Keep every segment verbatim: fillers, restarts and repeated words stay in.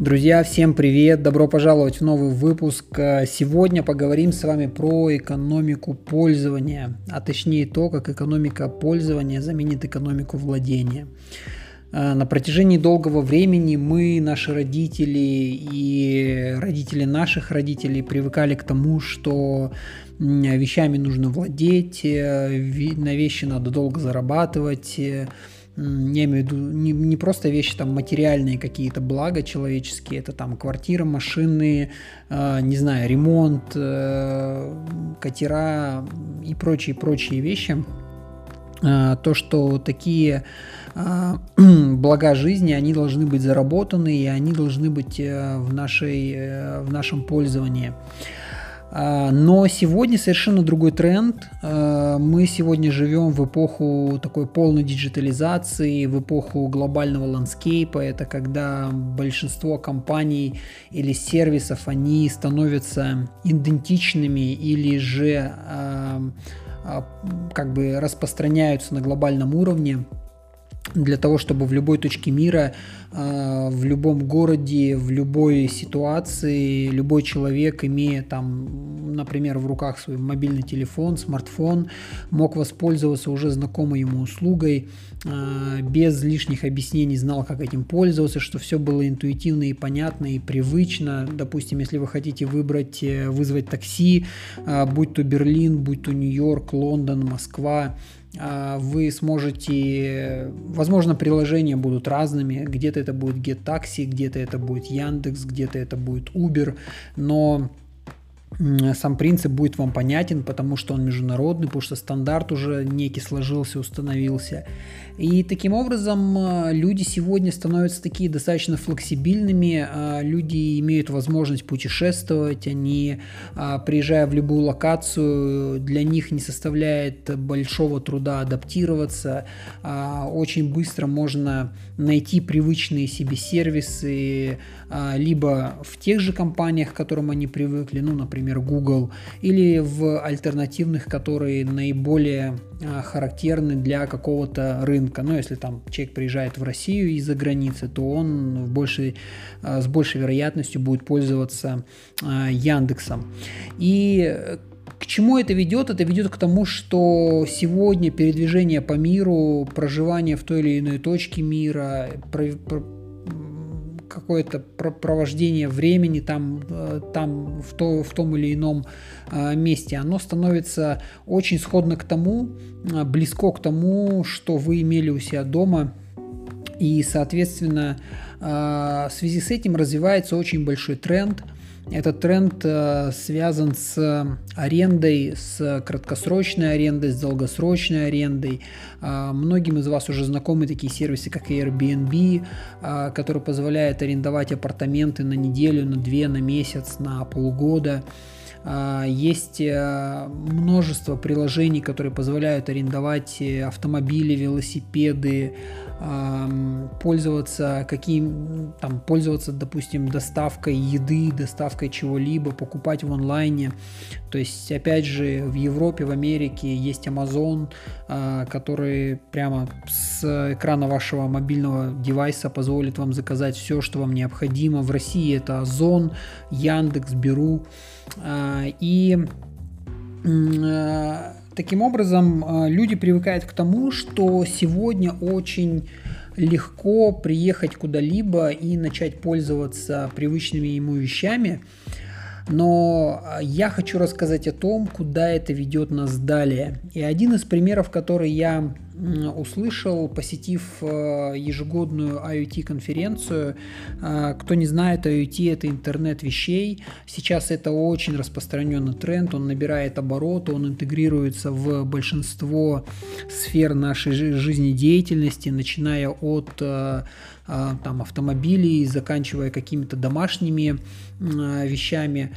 Друзья, всем привет! Добро пожаловать в новый выпуск. Сегодня поговорим с вами про экономику пользования, а точнее то, как экономика пользования заменит экономику владения. На протяжении долгого времени мы, наши родители и родители наших родителей привыкали к тому, что вещами нужно владеть, на вещи надо долго зарабатывать. Я имею в виду не, не просто вещи там материальные какие-то блага человеческие, это там квартира, машины, э, не знаю, ремонт, э, катера и прочие-прочие вещи. Э, то, что такие э, блага жизни, они должны быть заработаны и они должны быть э, в, нашей, э, в нашем пользовании. Но сегодня совершенно другой тренд. Мы сегодня живем в эпоху такой полной диджитализации, в эпоху глобального ландскейпа. Это когда большинство компаний или сервисов, они становятся идентичными или же как бы распространяются на глобальном уровне, для того, чтобы в любой точке мира, в любом городе, в любой ситуации любой человек, имея там, например, в руках свой мобильный телефон, смартфон, мог воспользоваться уже знакомой ему услугой, без лишних объяснений знал, как этим пользоваться, что все было интуитивно и понятно и привычно. Допустим, если вы хотите выбрать, вызвать такси, будь то Берлин, будь то Нью-Йорк, Лондон, Москва, вы сможете, возможно, приложения будут разными, где-то это будет GetTaxi, где-то это будет Яндекс, где-то это будет Uber, но сам принцип будет вам понятен, потому что он международный, потому что стандарт уже некий сложился, установился. И таким образом люди сегодня становятся такие достаточно флексибильными, люди имеют возможность путешествовать, они, приезжая в любую локацию, для них не составляет большого труда адаптироваться, очень быстро можно найти привычные себе сервисы, либо в тех же компаниях, к которым они привыкли, ну, например, например, Google, или в альтернативных, которые наиболее а, характерны для какого-то рынка. Но если там человек приезжает в Россию из-за границы, то он в большей, а, с большей вероятностью будет пользоваться а, Яндексом. И к чему это ведет? Это ведет к тому, что сегодня передвижение по миру, проживание в той или иной точке мира, про, про, какое-то провождение времени там, там в, то, в том или ином месте, оно становится очень сходно к тому, близко к тому, что вы имели у себя дома. И, соответственно, в связи с этим развивается очень большой тренд. Этот тренд связан с арендой, с краткосрочной арендой, с долгосрочной арендой. Многим из вас уже знакомы такие сервисы, как Airbnb, который позволяет арендовать апартаменты на неделю, на две, на месяц, на полгода. Есть множество приложений, которые позволяют арендовать автомобили, велосипеды, пользоваться каким там пользоваться, допустим, доставкой еды, доставкой чего-либо, покупать в онлайне. То есть, опять же, в Европе, в Америке есть Amazon, который прямо с экрана вашего мобильного девайса позволит вам заказать все, что вам необходимо. В России это Озон, Яндекс.Беру. И таким образом, люди привыкают к тому, что сегодня очень легко приехать куда-либо и начать пользоваться привычными ему вещами. Но я хочу рассказать о том, куда это ведет нас далее. И один из примеров, который я услышал, посетив ежегодную IoT-конференцию. Кто не знает, IoT – это интернет вещей. Сейчас это очень распространенный тренд, он набирает обороты, он интегрируется в большинство сфер нашей жизнедеятельности, начиная от там, автомобилей, заканчивая какими-то домашними вещами.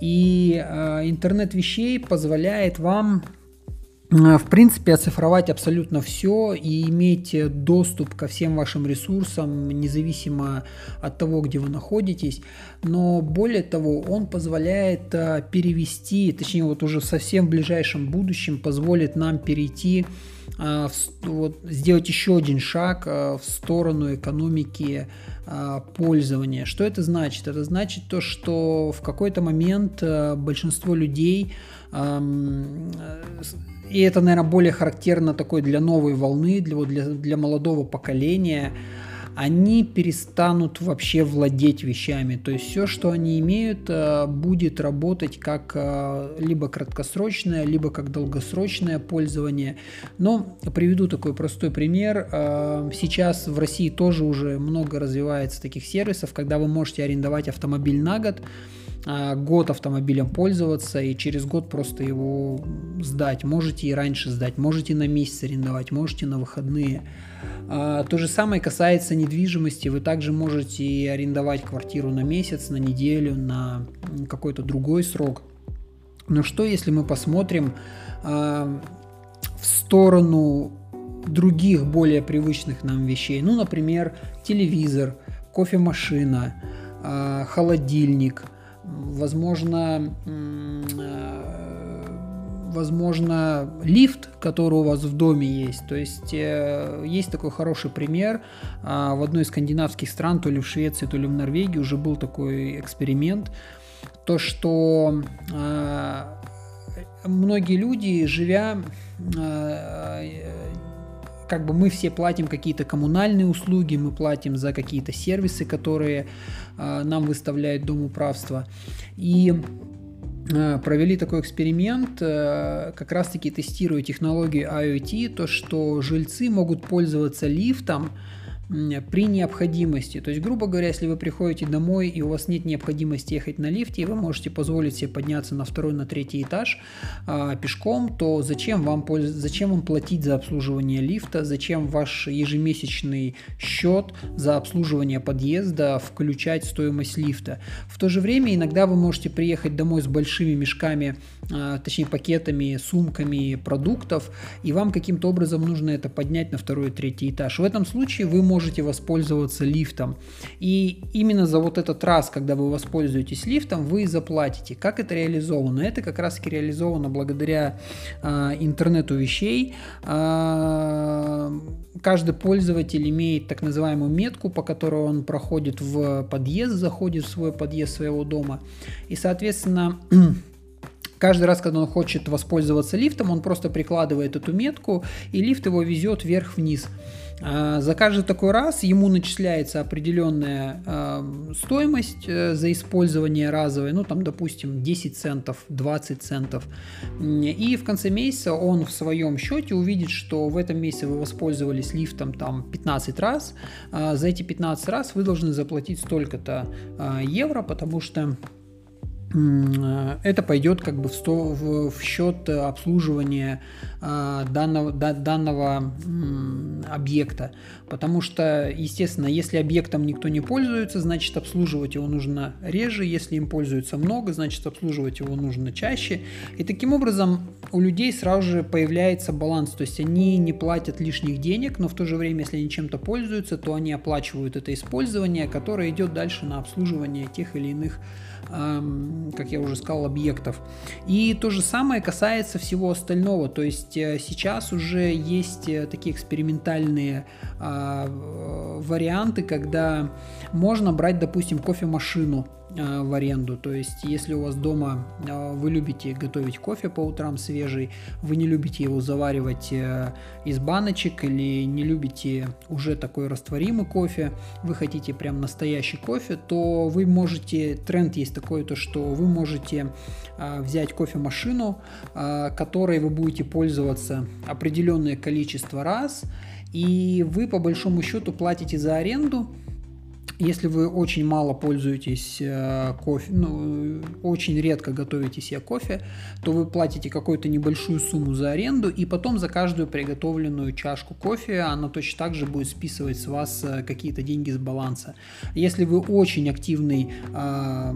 И интернет вещей позволяет вам, в принципе, оцифровать абсолютно все и иметь доступ ко всем вашим ресурсам, независимо от того, где вы находитесь. Но более того, он позволяет перевести, точнее, вот уже совсем в ближайшем будущем позволит нам перейти вот, сделать еще один шаг в сторону экономики пользования. Что это значит? Это значит то, что в какой-то момент большинство людей, и это, наверное, более характерно такой для новой волны, для, для, для молодого поколения, они перестанут вообще владеть вещами. То есть все, что они имеют, будет работать как либо краткосрочное, либо как долгосрочное пользование. Но приведу такой простой пример. Сейчас в России тоже уже много развивается таких сервисов, когда вы можете арендовать автомобиль на год, год автомобилем пользоваться и через год просто его сдать. Можете и раньше сдать, можете на месяц арендовать, можете на выходные. То же самое касается недвижимости. Вы также можете арендовать квартиру на месяц, на неделю, на какой-то другой срок. Но что, если мы посмотрим в сторону других более привычных нам вещей? Ну, например, телевизор, кофемашина, холодильник, возможно, возможно, лифт, который у вас в доме есть. То есть есть такой хороший пример. В одной из скандинавских стран, то ли в Швеции, то ли в Норвегии, уже был такой эксперимент, то что многие люди, живя, как бы мы все платим какие-то коммунальные услуги, мы платим за какие-то сервисы, которые э, нам выставляет Домоуправство. И э, провели такой эксперимент, э, как раз-таки тестируя технологию IoT, то, что жильцы могут пользоваться лифтом э, при необходимости. То есть, грубо говоря, если вы приходите домой и у вас нет необходимости ехать на лифте, вы можете позволить себе подняться на второй, на третий этаж э, пешком, то зачем вам, польз... зачем вам платить за обслуживание лифта, зачем ваш ежемесячный счет за обслуживание подъезда включать стоимость лифта. В то же время иногда вы можете приехать домой с большими мешками, э, точнее пакетами, сумками продуктов, и вам каким-то образом нужно это поднять на второй, третий этаж. В этом случае вы можете воспользоваться лифтом. И именно за вот этот раз, когда вы воспользуетесь лифтом, вы заплатите. Как это реализовано? Это как раз таки реализовано благодаря э, интернету вещей. Э, каждый пользователь имеет так называемую метку, по которой он проходит в подъезд, заходит в свой подъезд своего дома. И, соответственно, каждый раз, когда он хочет воспользоваться лифтом, он просто прикладывает эту метку, и лифт его везет вверх-вниз. За каждый такой раз ему начисляется определенная э, стоимость э, за использование разовое, ну там, допустим, десять центов, двадцать центов. И в конце месяца он в своем счете увидит, что в этом месяце вы воспользовались лифтом там пятнадцать раз. Э, за эти пятнадцать раз вы должны заплатить столько-то э, евро, потому что это пойдет как бы в, сто, в, в счет обслуживания э, данного, да, данного м, объекта. Потому что, естественно, если объектом никто не пользуется, значит обслуживать его нужно реже. Если им пользуется много, значит обслуживать его нужно чаще. И таким образом у людей сразу же появляется баланс. То есть они не платят лишних денег, но в то же время, если они чем-то пользуются, то они оплачивают это использование, которое идет дальше на обслуживание тех или иных, как я уже сказал, объектов. И то же самое касается всего остального. То есть сейчас уже есть такие экспериментальные а, варианты, когда можно брать, допустим, кофемашину в аренду. То есть если у вас дома вы любите готовить кофе по утрам свежий, вы не любите его заваривать из баночек или не любите уже такой растворимый кофе, вы хотите прям настоящий кофе, то вы можете, тренд есть такой, то что вы можете взять кофемашину, которой вы будете пользоваться определенное количество раз, и вы по большому счету платите за аренду. Если вы очень мало пользуетесь э, кофе, ну, очень редко готовите себе кофе, то вы платите какую-то небольшую сумму за аренду, и потом за каждую приготовленную чашку кофе она точно так же будет списывать с вас э, какие-то деньги с баланса. Если вы очень активный э,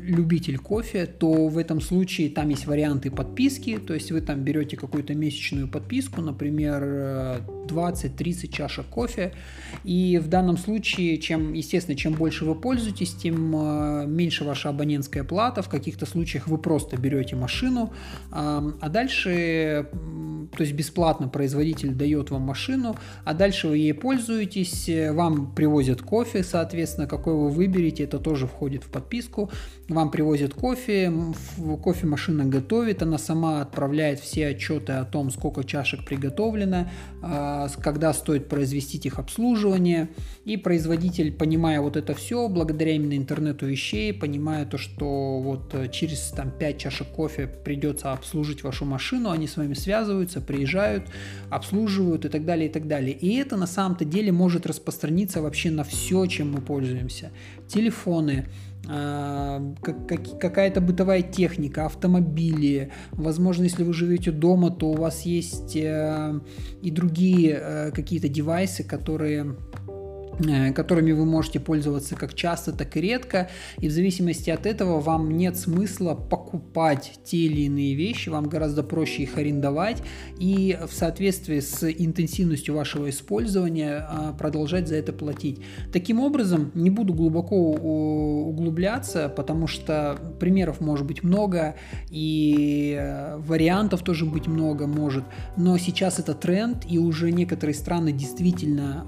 любитель кофе, то в этом случае там есть варианты подписки, то есть вы там берете какую-то месячную подписку, например, двадцать-тридцать чашек кофе. И в данном случае, чем, естественно, чем больше вы пользуетесь, тем меньше ваша абонентская плата. В каких-то случаях вы просто берете машину, а дальше, то есть бесплатно производитель дает вам машину, а дальше вы ей пользуетесь, вам привозят кофе, соответственно, какой вы выберете, это тоже входит в подписку. Вам привозят кофе, кофе машина готовит, она сама отправляет все отчеты о том, сколько чашек приготовлено, когда стоит произвести их обслуживание. И производитель, понимая вот это все, благодаря именно интернету вещей, понимая то, что вот через там, пять чашек кофе придется обслужить вашу машину, они с вами связываются, приезжают, обслуживают и так далее, и так далее. И это на самом-то деле может распространиться вообще на все, чем мы пользуемся. Телефоны, какая-то бытовая техника, автомобили. Возможно, если вы живете дома, то у вас есть и другие какие-то девайсы, которые... которыми вы можете пользоваться как часто, так и редко, и в зависимости от этого вам нет смысла покупать те или иные вещи, вам гораздо проще их арендовать и в соответствии с интенсивностью вашего использования продолжать за это платить. Таким образом, не буду глубоко углубляться, потому что примеров может быть много и вариантов тоже быть много может, но сейчас это тренд, и уже некоторые страны действительно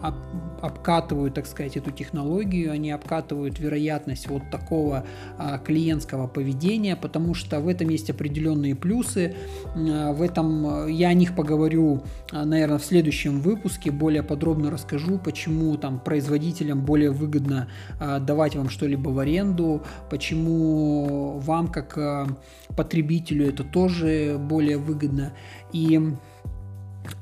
обкатывают, так сказать, эту технологию, они обкатывают вероятность вот такого а, клиентского поведения, потому что в этом есть определенные плюсы, а, в этом я о них поговорю, а, наверное, в следующем выпуске, более подробно расскажу, почему там производителям более выгодно а, давать вам что-либо в аренду, почему вам как а, потребителю это тоже более выгодно. И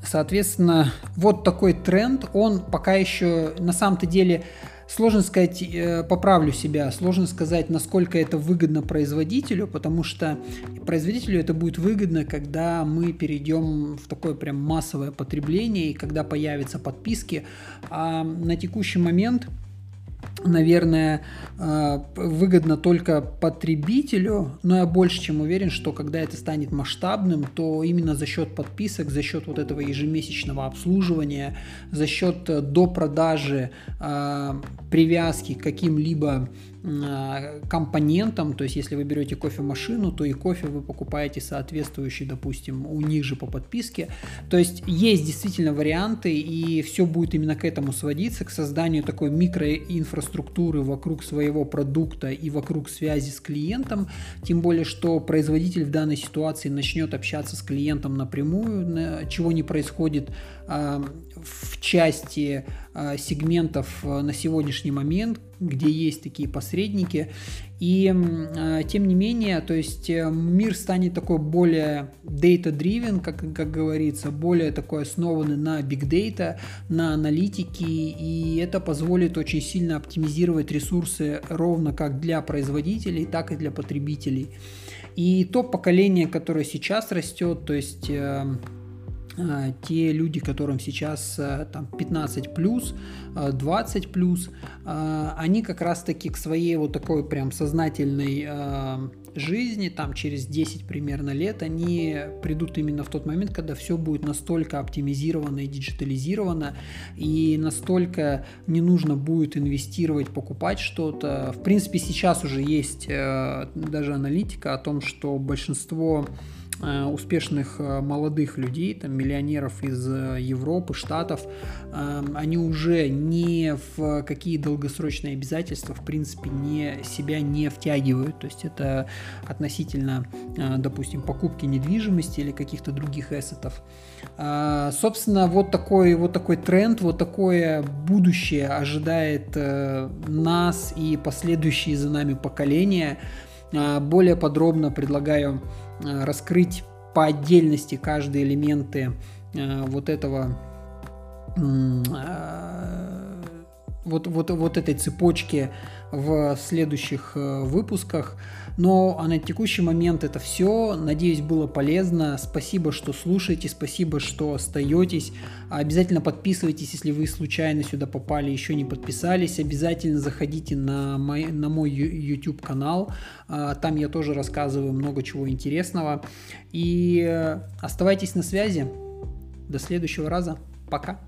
соответственно, вот такой тренд, он пока еще, на самом-то деле, сложно сказать, поправлю себя, сложно сказать, насколько это выгодно производителю, потому что производителю это будет выгодно, когда мы перейдем в такое прям массовое потребление и когда появятся подписки, а на текущий момент... Наверное, выгодно только потребителю, но я больше чем уверен, что когда это станет масштабным, то именно за счет подписок, за счет вот этого ежемесячного обслуживания, за счет допродажи, привязки к каким-либо компонентам, то есть если вы берете кофемашину, то и кофе вы покупаете соответствующий, допустим, у них же по подписке. То есть есть действительно варианты, и все будет именно к этому сводиться, к созданию такой микроинфраструктуры вокруг своего продукта и вокруг связи с клиентом, тем более, что производитель в данной ситуации начнет общаться с клиентом напрямую, чего не происходит в части сегментов на сегодняшний момент, где есть такие посредники, и э, тем не менее, то есть э, мир станет такой более data-driven, как, как говорится, более такой основанный на big data, на аналитике, и это позволит очень сильно оптимизировать ресурсы ровно как для производителей, так и для потребителей. И то поколение, которое сейчас растет, то есть... Э, те люди, которым сейчас там, пятнадцать плюс, двадцать плюс, они как раз-таки к своей вот такой прям сознательной жизни, там через десять примерно лет, они придут именно в тот момент, когда все будет настолько оптимизировано и диджитализировано, и настолько не нужно будет инвестировать, покупать что-то. В принципе, сейчас уже есть даже аналитика о том, что большинство успешных молодых людей, там, миллионеров из Европы, Штатов, они уже ни в какие долгосрочные обязательства, в принципе, не, себя не втягивают. То есть это относительно, допустим, покупки недвижимости или каких-то других эссетов. Собственно, вот такой, вот такой тренд, вот такое будущее ожидает нас и последующие за нами поколения. Более подробно предлагаю раскрыть по отдельности каждые элементы вот этого, вот, вот, вот этой цепочки в следующих выпусках. Но а на текущий момент это все. Надеюсь, было полезно. Спасибо, что слушаете, спасибо, что остаетесь. Обязательно подписывайтесь, если вы случайно сюда попали, еще не подписались. Обязательно заходите на мой, на мой YouTube канал. Там я тоже рассказываю много чего интересного. И оставайтесь на связи. До следующего раза. Пока.